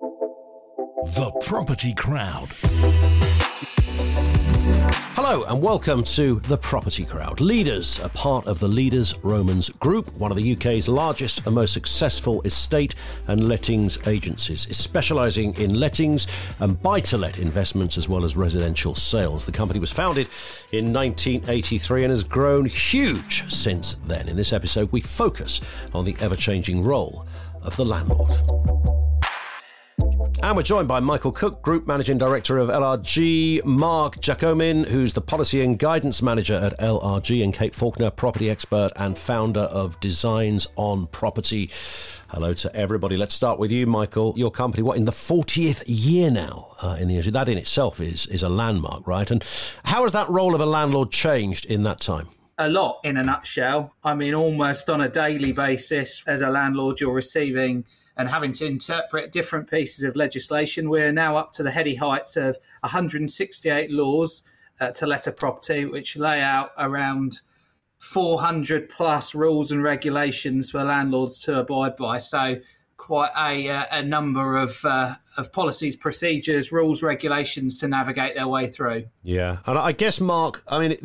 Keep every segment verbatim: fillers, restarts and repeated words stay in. The Property Crowd. Hello and welcome to The Property Crowd. Leaders are part of the Leaders Romans Group, one of the U K's largest and most successful estate and lettings agencies, specialising in lettings and buy-to-let investments as well as residential sales. The company was founded in nineteen eighty-three and has grown huge since then. In this episode, we focus on the ever-changing role of the landlord. And we're joined by Michael Cook, Group Managing Director of L R G, Mark Jacomin, who's the Policy and Guidance Manager at L R G, and Kate Faulkner, Property Expert and Founder of Designs on Property. Hello to everybody. Let's start with you, Michael. Your company, what, in the fortieth year now uh, in the industry? That in itself is, is a landmark, right? And how has that role of a landlord changed in that time? A lot, in a nutshell. I mean, almost on a daily basis, as a landlord, you're receiving and having to interpret different pieces of legislation. We're now up to the heady heights of one hundred sixty-eight laws uh, to let a property, which lay out around four hundred plus rules and regulations for landlords to abide by. So quite a, uh, a number of uh, of policies, procedures, rules, regulations to navigate their way through. Yeah. And I guess, Mark, I mean,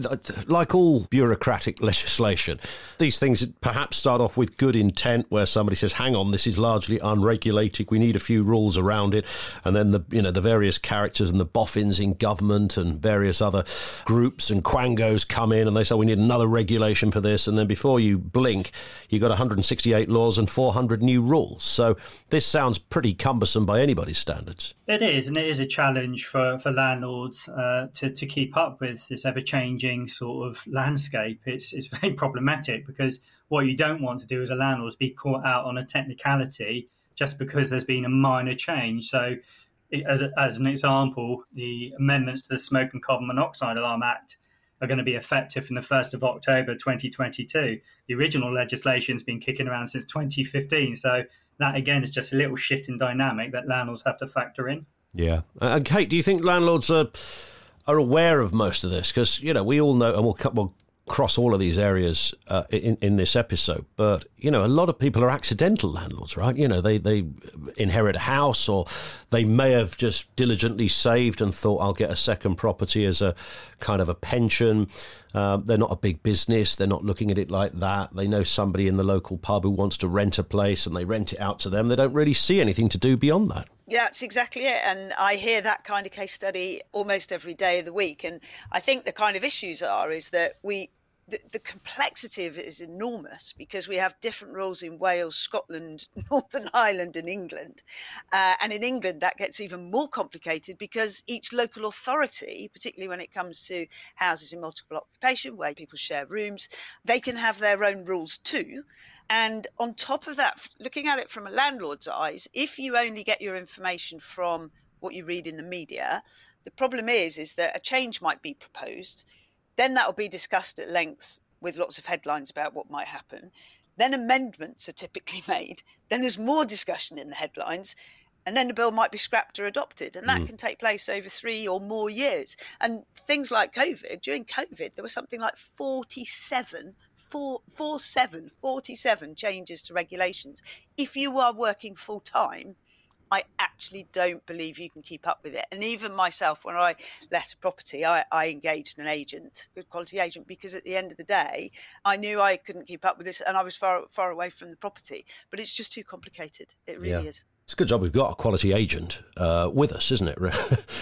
like all bureaucratic legislation, these things perhaps start off with good intent where somebody says, hang on, this is largely unregulated. We need a few rules around it. And then, the you know, the various characters and the boffins in government and various other groups and quangos come in and they say, we need another regulation for this. And then before you blink, you've got one hundred sixty-eight laws and four hundred new rules. So this sounds pretty cumbersome by anybody's standards. It is, and it is a challenge for, for landlords uh, to, to keep up with this ever-changing sort of landscape. It's it's very problematic because what you don't want to do as a landlord is be caught out on a technicality just because there's been a minor change. So it, as, a, as an example, the amendments to the Smoke and Carbon Monoxide Alarm Act are going to be effective from the first of October twenty twenty-two. The original legislation's been kicking around since twenty fifteen, so that, again, is just a little shift in dynamic that landlords have to factor in. Yeah. And, Kate, do you think landlords are are aware of most of this? Because, you know, we all know, and we'll, we'll cross all of these areas uh, in, in this episode, but, you know, a lot of people are accidental landlords, right? You know, they, they inherit a house, or they may have just diligently saved and thought, I'll get a second property as a kind of a pension. Um, they're not a big business. They're not looking at it like that. They know somebody in the local pub who wants to rent a place and they rent it out to them. They don't really see anything to do beyond that. Yeah, that's exactly it. And I hear that kind of case study almost every day of the week. And I think the kind of issues are is that we the, the complexity of it is enormous because we have different rules in Wales, Scotland, Northern Ireland and England. Uh, and in England, that gets even more complicated because each local authority, particularly when it comes to houses in multiple occupation where people share rooms, they can have their own rules too. And on top of that, looking at it from a landlord's eyes, if you only get your information from what you read in the media, the problem is, is that a change might be proposed. Then that will be discussed at length with lots of headlines about what might happen. Then amendments are typically made. Then there's more discussion in the headlines. And then the bill might be scrapped or adopted. And that mm. can take place over three or more years. And things like COVID, during COVID, there was something like forty-seven, four, four, seven, forty-seven changes to regulations. If you are working full time, I actually don't believe you can keep up with it. And even myself, when I let a property, I, I engaged an agent, good quality agent, because at the end of the day, I knew I couldn't keep up with this and I was far, far away from the property. But it's just too complicated. It really yeah. is. It's a good job we've got a quality agent uh, with us, isn't it?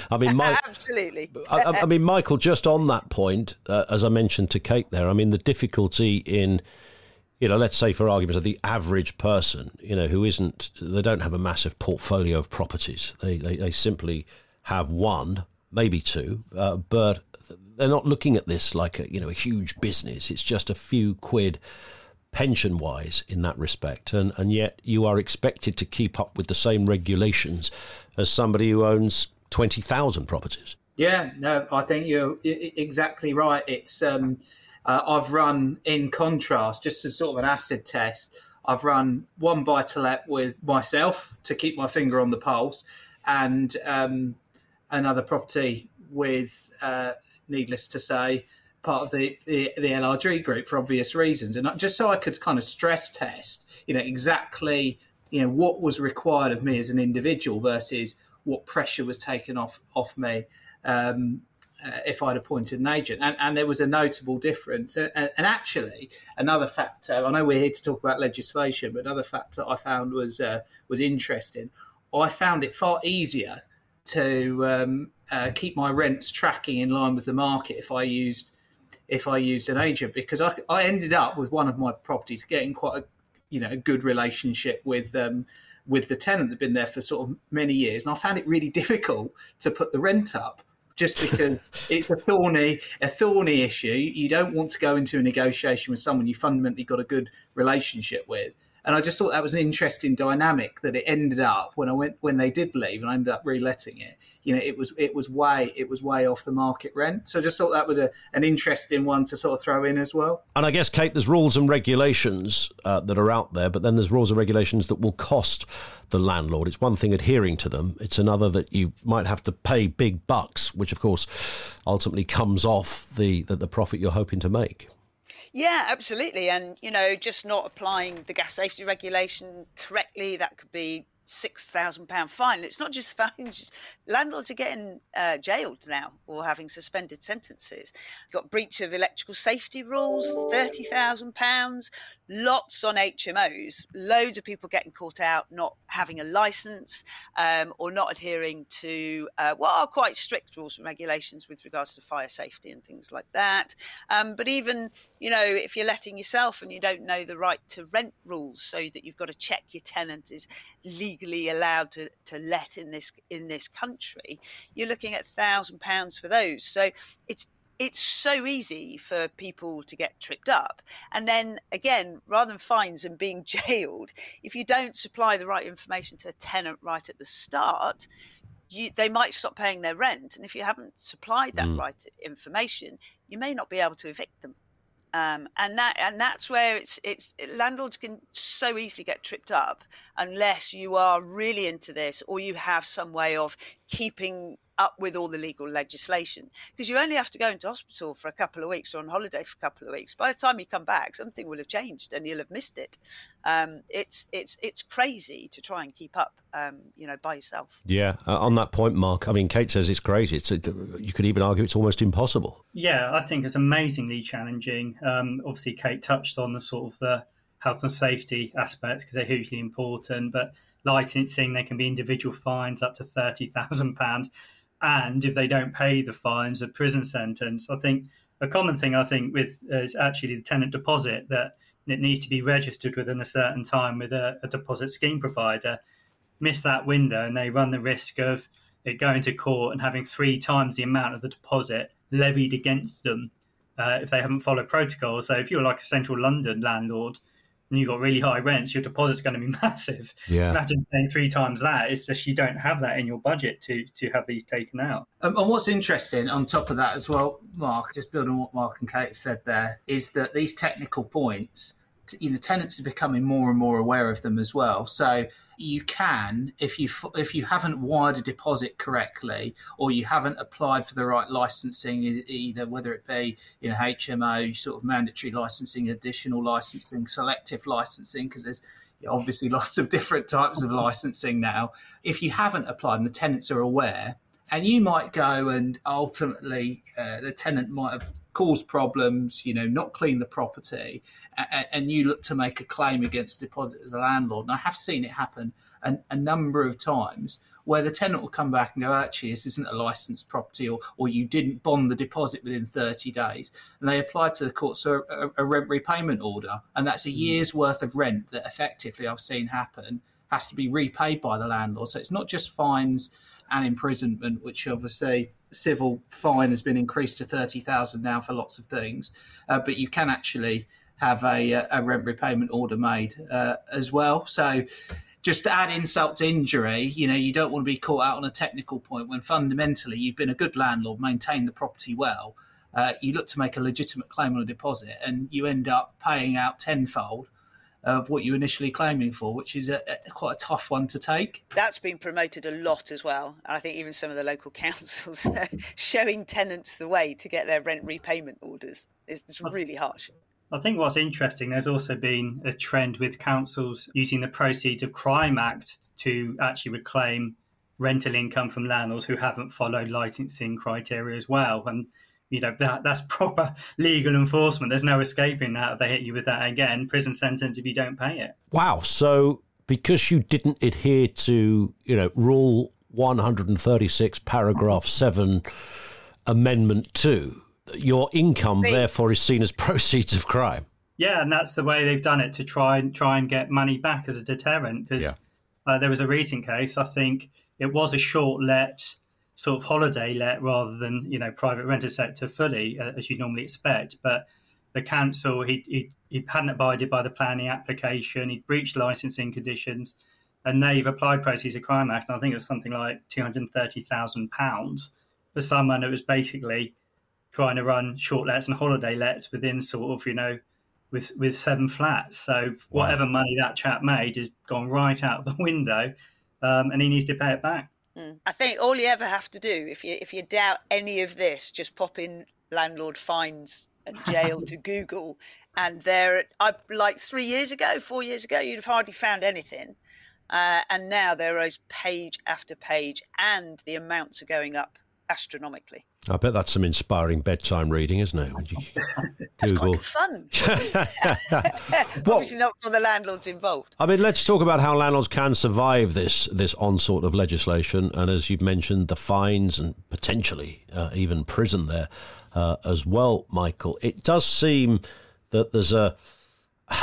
I mean, Mike, absolutely. I, I mean, Michael, just on that point, uh, as I mentioned to Kate there, I mean, the difficulty in... You know, let's say for arguments of the average person, you know, who isn't, they don't have a massive portfolio of properties. They they, they simply have one, maybe two, uh, but they're not looking at this like a, you know, a huge business. It's just a few quid pension-wise in that respect. And, and yet you are expected to keep up with the same regulations as somebody who owns twenty thousand properties. Yeah, no, I think you're exactly right. It's... um Uh, I've run, in contrast, just as sort of an acid test, I've run one buy-to-let with myself to keep my finger on the pulse and um, another property with, uh, needless to say, part of the, the, the L R G group for obvious reasons. And just so I could kind of stress test, you know, exactly you know, what was required of me as an individual versus what pressure was taken off off me um, uh, if I'd appointed an agent. And, and there was a notable difference. And, and actually, another factor, I know we're here to talk about legislation, but another factor I found was uh, was interesting. I found it far easier to um, uh, keep my rents tracking in line with the market if I used if I used an agent, because I, I ended up with one of my properties getting quite a, you know, a good relationship with um, with the tenant that had been there for sort of many years. And I found it really difficult to put the rent up just because it's a thorny, a thorny issue. You don't want to go into a negotiation with someone you fundamentally got a good relationship with. And I just thought that was an interesting dynamic that it ended up when I went when they did leave and I ended up reletting it. You know, it was it was way it was way off the market rent. So I just thought that was a, an interesting one to sort of throw in as well. And I guess, Kate, there's rules and regulations uh, that are out there, but then there's rules and regulations that will cost the landlord. It's one thing adhering to them; it's another that you might have to pay big bucks, which of course ultimately comes off the the, the profit you're hoping to make. Yeah, absolutely. And, you know, just not applying the gas safety regulation correctly, that could be six thousand pounds fine. It's not just fines. Landlords are getting uh, jailed now or having suspended sentences. You've got breach of electrical safety rules, thirty thousand pounds, lots on H M Os, loads of people getting caught out not having a licence um, or not adhering to uh, what are quite strict rules and regulations with regards to fire safety and things like that. Um, but even, you know, if you're letting yourself and you don't know the right to rent rules, so that you've got to check your tenant is legally allowed to, to let in this in this country, you're looking at one thousand pounds for those. So it's it's so easy for people to get tripped up. And then again, rather than fines and being jailed, if you don't supply the right information to a tenant right at the start, you, they might stop paying their rent. And if you haven't supplied that mm. right information, you may not be able to evict them. Um, and that and that's where it's it's landlords can so easily get tripped up unless you are really into this or you have some way of keeping up with all the legal legislation, because you only have to go into hospital for a couple of weeks or on holiday for a couple of weeks. By the time you come back, something will have changed and you'll have missed it. Um, it's it's it's crazy to try and keep up, um, you know, by yourself. Yeah, uh, on that point, Mark. I mean, Kate says it's crazy. It's a, you could even argue it's almost impossible. Yeah, I think it's amazingly challenging. Um, obviously, Kate touched on the sort of the health and safety aspects because they're hugely important. But licensing, there can be individual fines up to thirty thousand pounds. And if they don't pay the fines, a prison sentence. I think a common thing I think with uh, is actually the tenant deposit, that it needs to be registered within a certain time with a, a deposit scheme provider. Miss that window and they run the risk of it going to court and having three times the amount of the deposit levied against them uh, if they haven't followed protocol. So if you're like a central London landlord and you've got really high rents, your deposit's going to be massive. Yeah. Imagine paying three times that. It's just you don't have that in your budget to to have these taken out. Um, and what's interesting on top of that as well, Mark, just building on what Mark and Kate said there, is that these technical points, you know, tenants are becoming more and more aware of them as well. So you can, if you if you haven't wired a deposit correctly or you haven't applied for the right licensing, either whether it be, you know, H M O, sort of mandatory licensing, additional licensing, selective licensing, because there's obviously lots of different types of licensing now. If you haven't applied and the tenants are aware, and you might go and ultimately uh, the tenant might have caused problems, you know, not clean the property, and, and you look to make a claim against deposit as a landlord. And I have seen it happen an, a number of times where the tenant will come back and go, actually, this isn't a licensed property, or or you didn't bond the deposit within thirty days. And they applied to the courts for a, a rent repayment order. And that's a year's mm. worth of rent that effectively I've seen happen has to be repaid by the landlord. So it's not just fines and imprisonment, which obviously civil fine has been increased to thirty thousand now for lots of things, uh, but you can actually have a, a rent repayment order made uh, as well. So just to add insult to injury, you know, you don't want to be caught out on a technical point when fundamentally you've been a good landlord, maintained the property well, uh, you look to make a legitimate claim on a deposit and you end up paying out tenfold of what you're initially claiming for, which is a, a, quite a tough one to take. That's been promoted a lot as well. And I think even some of the local councils showing tenants the way to get their rent repayment orders is really harsh. I think what's interesting, there's also been a trend with councils using the Proceeds of Crime Act to actually reclaim rental income from landlords who haven't followed licensing criteria as well. And, you know, that that's proper legal enforcement. There's no escaping that. If they hit you with that again, prison sentence if you don't pay it. Wow. So because you didn't adhere to, you know, Rule one thirty-six, Paragraph seven, Amendment two, your income, therefore, is seen as proceeds of crime. Yeah, and that's the way they've done it, to try and try and get money back as a deterrent. Because yeah. uh, there was a recent case, I think it was a short let, sort of holiday let, rather than, you know, private rental sector fully, uh, as you normally expect. But the council, he, he he hadn't abided by the planning application, he breached licensing conditions, and they've applied Proceeds of Crime Act, and I think it was something like two hundred thirty thousand pounds for someone who was basically trying to run short lets and holiday lets within sort of, you know, with with seven flats. So whatever wow. money that chap made has gone right out the window, um, and he needs to pay it back. Mm. I think all you ever have to do, if you if you doubt any of this, just pop in landlord fines and jail to Google. And there, I like three years ago, four years ago, you'd have hardly found anything. Uh, and now there is page after page, and the amounts are going up astronomically. I bet that's some inspiring bedtime reading, isn't it? You that's Google. Quite fun. Obviously not for the landlords involved. I mean, let's talk about how landlords can survive this this onslaught of legislation. And as you've mentioned, the fines and potentially uh, even prison there uh, as well, Michael. It does seem that there's a,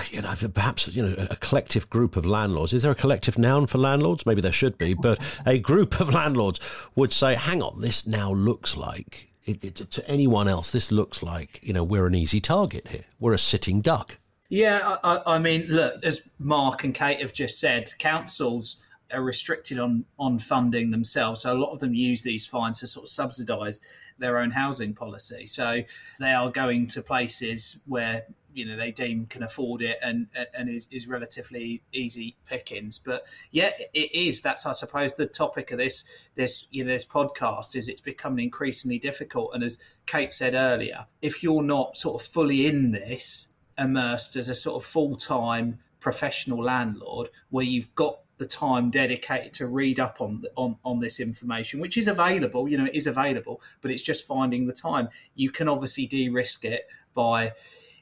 you know, perhaps, you know, a collective group of landlords. Is there a collective noun for landlords? Maybe there should be, but a group of landlords would say, hang on, this now looks like, it, it, to anyone else, this looks like, you know, we're an easy target here. We're a sitting duck. Yeah, I, I mean, look, as Mark and Kate have just said, councils are restricted on, on funding themselves. So a lot of them use these fines to sort of subsidise their own housing policy. So they are going to places where, you know, they deem can afford it and and is, is relatively easy pickings. But yeah, it is. That's, I suppose, the topic of this this you know this podcast is it's becoming increasingly difficult. And as Kate said earlier, if you're not sort of fully in this, immersed as a sort of full-time professional landlord, where you've got the time dedicated to read up on, on on this information, which is available, you know, it is available, but it's just finding the time. You can obviously de-risk it by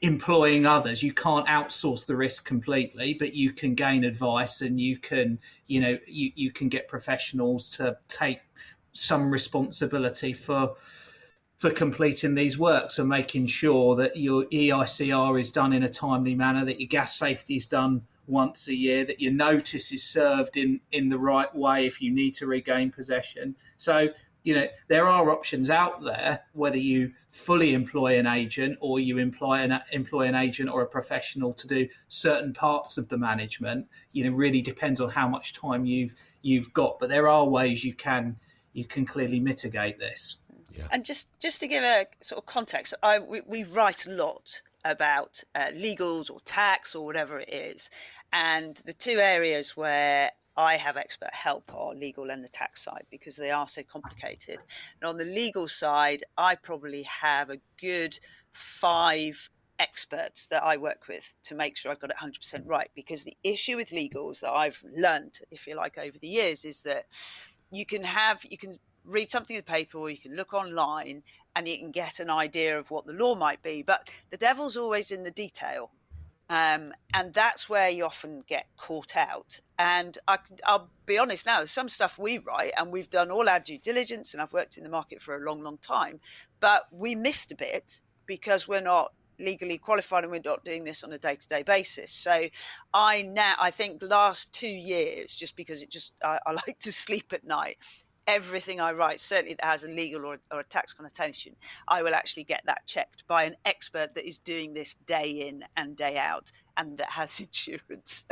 employing others. You can't outsource the risk completely, but you can gain advice, and you can, you know, you, you can get professionals to take some responsibility for for completing these works and making sure that your E I C R is done in a timely manner, that your gas safety is done once a year, that your notice is served in, in the right way if you need to regain possession. So, you know, there are options out there, whether you fully employ an agent or you employ an, employ an agent or a professional to do certain parts of the management. You know, really depends on how much time you've you've got. But there are ways you can you can clearly mitigate this. Yeah. And just, just to give a sort of context, I, we, we write a lot about uh, legals or tax or whatever it is. And the two areas where I have expert help are legal and the tax side, because they are so complicated. And on the legal side, I probably have a good five experts that I work with to make sure I've got it one hundred percent right. Because the issue with legals that I've learned, if you like, over the years is that you can have, you can read something in the paper or you can look online and you can get an idea of what the law might be. But the devil's always in the detail. Um, and that's where you often get caught out. And I, I'll be honest now, there's some stuff we write and we've done all our due diligence, and I've worked in the market for a long, long time, but we missed a bit because we're not legally qualified and we're not doing this on a day-to-day basis. So I now, I think last two years, just because it just, I, I like to sleep at night, everything I write, certainly that has a legal or, or a tax connotation, I will actually get that checked by an expert that is doing this day in and day out and that has insurance.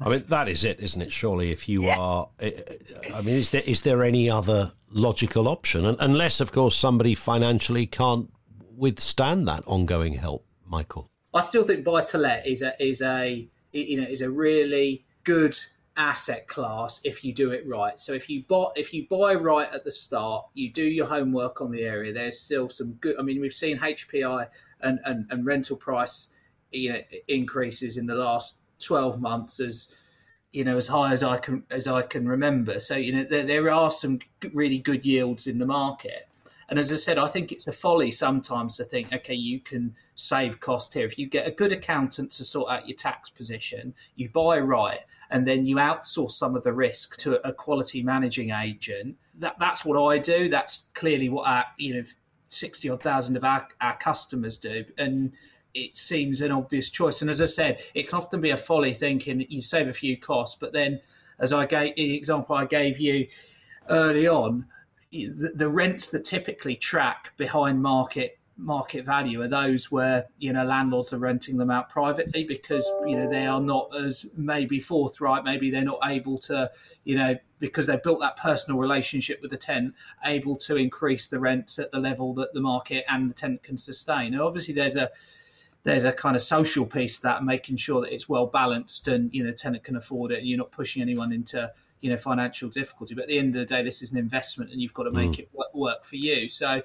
I mean, that is it, isn't it, surely, if you yeah. are... I mean, is there is there any other logical option? And, unless, of course, somebody financially can't withstand that ongoing help, Michael. I still think buy-to-let is a, is a, you know, is a really good asset class if you do it right. So if you buy if you buy right at the start, you do your homework on the area, there's still some good, I mean, we've seen H P I and, and, and rental price, you know, increases in the last twelve months as, you know, as high as I can, as I can remember. So, you know, there, there are some really good yields in the market. And as I said, I think it's a folly sometimes to think, OK, you can save cost here. If you get a good accountant to sort out your tax position, you buy right, and then you outsource some of the risk to a quality managing agent. That That's what I do. That's clearly what our, you know, sixty odd thousand of our, our customers do. And it seems an obvious choice. And as I said, it can often be a folly thinking that you save a few costs. But then, as I gave the example I gave you early on, the rents that typically track behind market market value are those where, you know, landlords are renting them out privately because, you know, they are not as maybe forthright, maybe they're not able to, you know, because they've built that personal relationship with the tenant, able to increase the rents at the level that the market and the tenant can sustain. And obviously there's a there's a kind of social piece to that, making sure that it's well balanced and, you know, the tenant can afford it and you're not pushing anyone into, you know, financial difficulty. But at the end of the day, this is an investment and you've got to make mm. it work for you. So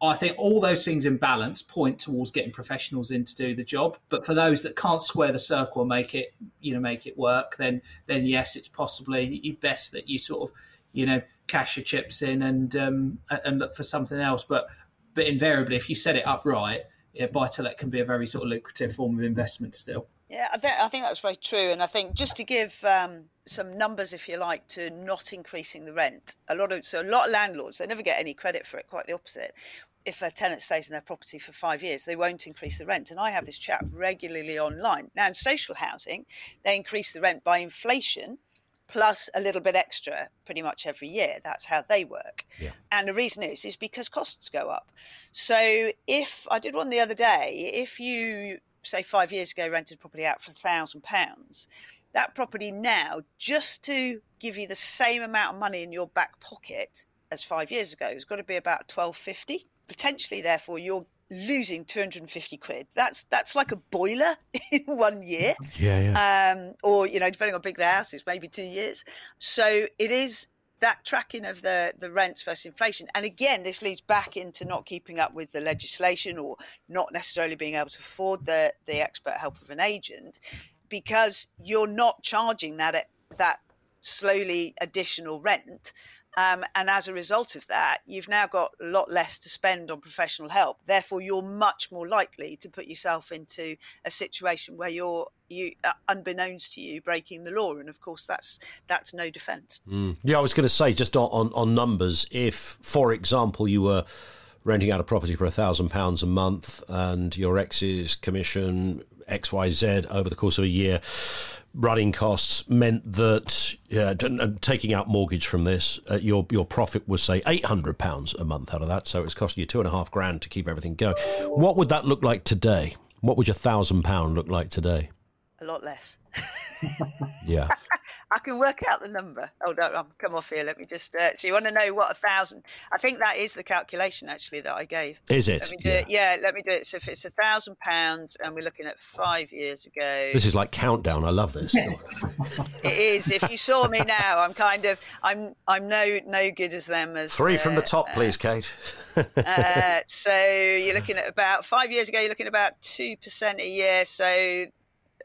I think all those things in balance point towards getting professionals in to do the job. But for those that can't square the circle and make it, you know, make it work, then then yes, it's possibly best that you sort of, you know, cash your chips in and um, and look for something else. But but invariably, if you set it up right, you know, buy-to-let can be a very sort of lucrative form of investment still. Yeah, I, th- I think that's very true. And I think just to give um, some numbers, if you like, to not increasing the rent, a lot of so a lot of landlords, they never get any credit for it, quite the opposite. If a tenant stays in their property for five years, they won't increase the rent. And I have this chat regularly online. Now, in social housing, they increase the rent by inflation plus a little bit extra pretty much every year. That's how they work. Yeah. And the reason is, is because costs go up. So if I did one the other day, if you... say five years ago rented property out for a thousand pounds, that property now, just to give you the same amount of money in your back pocket as five years ago, has got to be about twelve fifty. Potentially, therefore, you're losing two hundred fifty quid. That's that's like a boiler in one year. Yeah, yeah. Um, or, you know, depending on how big the house is, maybe two years. So it is that tracking of the, the rents versus inflation. And again, this leads back into not keeping up with the legislation or not necessarily being able to afford the, the expert help of an agent, because you're not charging that that slowly additional rent. Um, and as a result of that, you've now got a lot less to spend on professional help. Therefore, you're much more likely to put yourself into a situation where you're, you, uh, unbeknownst to you, breaking the law. And of course, that's that's no defence. Mm. Yeah, I was going to say, just on, on, on numbers, if, for example, you were renting out a property for one thousand pounds a month and your ex's commission X Y Z over the course of a year, running costs meant that uh, taking out mortgage from this, uh, your your profit was, say, eight hundred pounds a month out of that. So it's costing you two and a half grand to keep everything going. What would that look like today? What would your one thousand pounds look like today? A lot less. Yeah. I can work out the number. Oh, no, I'm come off here. Let me just... Uh, so you want to know what a thousand... I think that is the calculation, actually, that I gave. Is it? Let me do yeah. it. Yeah, let me do it. So if it's a thousand pounds and we're looking at five years ago... This is like Countdown. I love this. It is. If you saw me now, I'm kind of... I'm I'm no no good as them as... Three uh, from the top, uh, please, Kate. uh, so you're looking at about... Five years ago, you're looking at about two percent a year. So,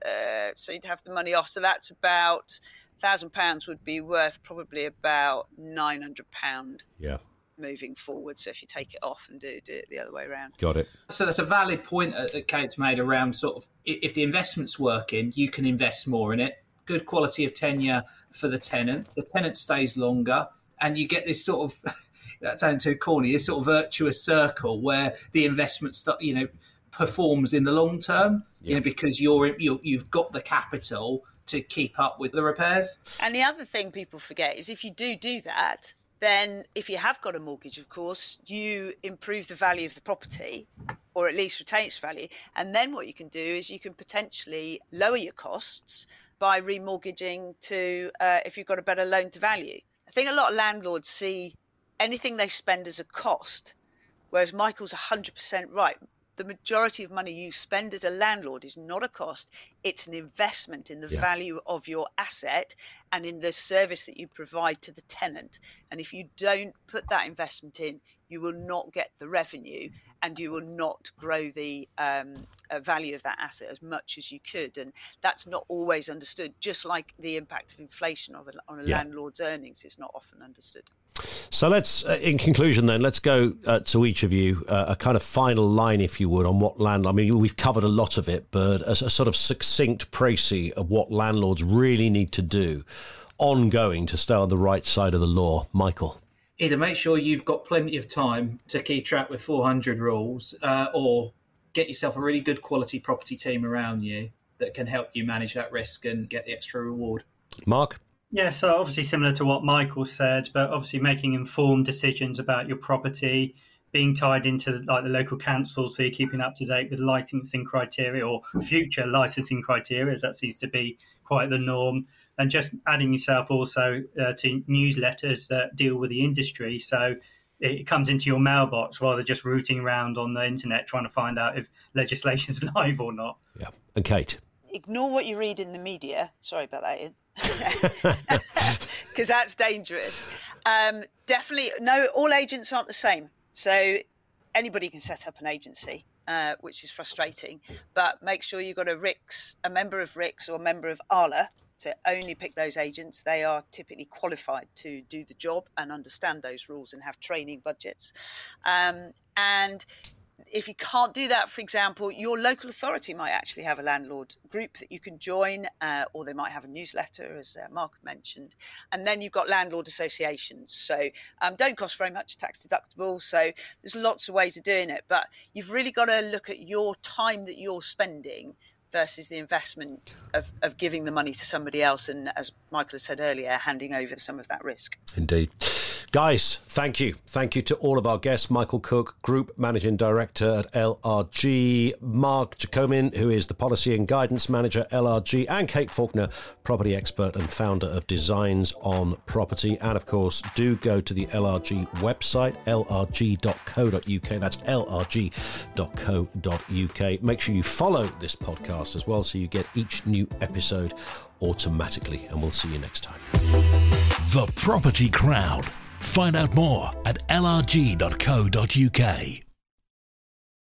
uh, so you'd have the money off. So that's about... thousand pounds would be worth probably about nine hundred pound yeah moving forward. So if you take it off and do do it the other way around. Got it. So that's a valid point that Kate's made around sort of, if the investment's working, you can invest more in it. Good quality of tenure for the tenant. The tenant stays longer and you get this sort of that sounds too corny, this sort of virtuous circle where the investment stuff, you know, performs in the long term, yeah. you know, because you're, you're you've got the capital to keep up with the repairs. And the other thing people forget is if you do do that, then if you have got a mortgage, of course, you improve the value of the property, or at least retain its value. And then what you can do is you can potentially lower your costs by remortgaging to, uh, if you've got a better loan to value. I think a lot of landlords see anything they spend as a cost, whereas Michael's one hundred percent right. The majority of money you spend as a landlord is not a cost. It's an investment in the yeah. value of your asset and in the service that you provide to the tenant. And if you don't put that investment in, you will not get the revenue and you will not grow the um, uh, value of that asset as much as you could. And that's not always understood, just like the impact of inflation on a, on a yeah. landlord's earnings is not often understood. So let's, uh, in conclusion then, let's go uh, to each of you, uh, a kind of final line, if you would, on what land, I mean, we've covered a lot of it, but a, a sort of succinct précis of what landlords really need to do ongoing to stay on the right side of the law. Michael? Either make sure you've got plenty of time to keep track with four hundred rules, uh, or get yourself a really good quality property team around you that can help you manage that risk and get the extra reward. Mark? Yeah, so obviously similar to what Michael said, but obviously making informed decisions about your property, being tied into like the local council, so you're keeping up to date with licensing criteria or future licensing criteria, as that seems to be quite the norm. And just adding yourself also uh, to newsletters that deal with the industry. So it comes into your mailbox rather than just rooting around on the internet trying to find out if legislation's live or not. Yeah. And Kate? Ignore what you read in the media. Sorry about that, Ian. Because that's dangerous. Um, definitely, no, all agents aren't the same. So anybody can set up an agency. Uh, which is frustrating, but make sure you've got a R I C S, a member of R I C S or a member of A L A, to only pick those agents. They are typically qualified to do the job and understand those rules and have training budgets. Um, and if you can't do that, for example, your local authority might actually have a landlord group that you can join, uh, or they might have a newsletter, as uh, Mark mentioned. And then you've got landlord associations. So um, don't cost very much, tax deductible. So there's lots of ways of doing it. But you've really got to look at your time that you're spending versus the investment of, of giving the money to somebody else. And as Michael has said earlier, handing over some of that risk. Indeed. Guys, thank you. Thank you to all of our guests. Michael Cook, Group Managing Director at L R G, Mark Jacomin, who is the Policy and Guidance Manager at L R G, and Kate Faulkner, Property Expert and Founder of Designs on Property. And, of course, do go to the L R G website, L R G dot co dot U K. That's L R G dot co dot U K. Make sure you follow this podcast as well so you get each new episode automatically. And we'll see you next time. The Property Crowd. Find out more at L R G dot co dot U K.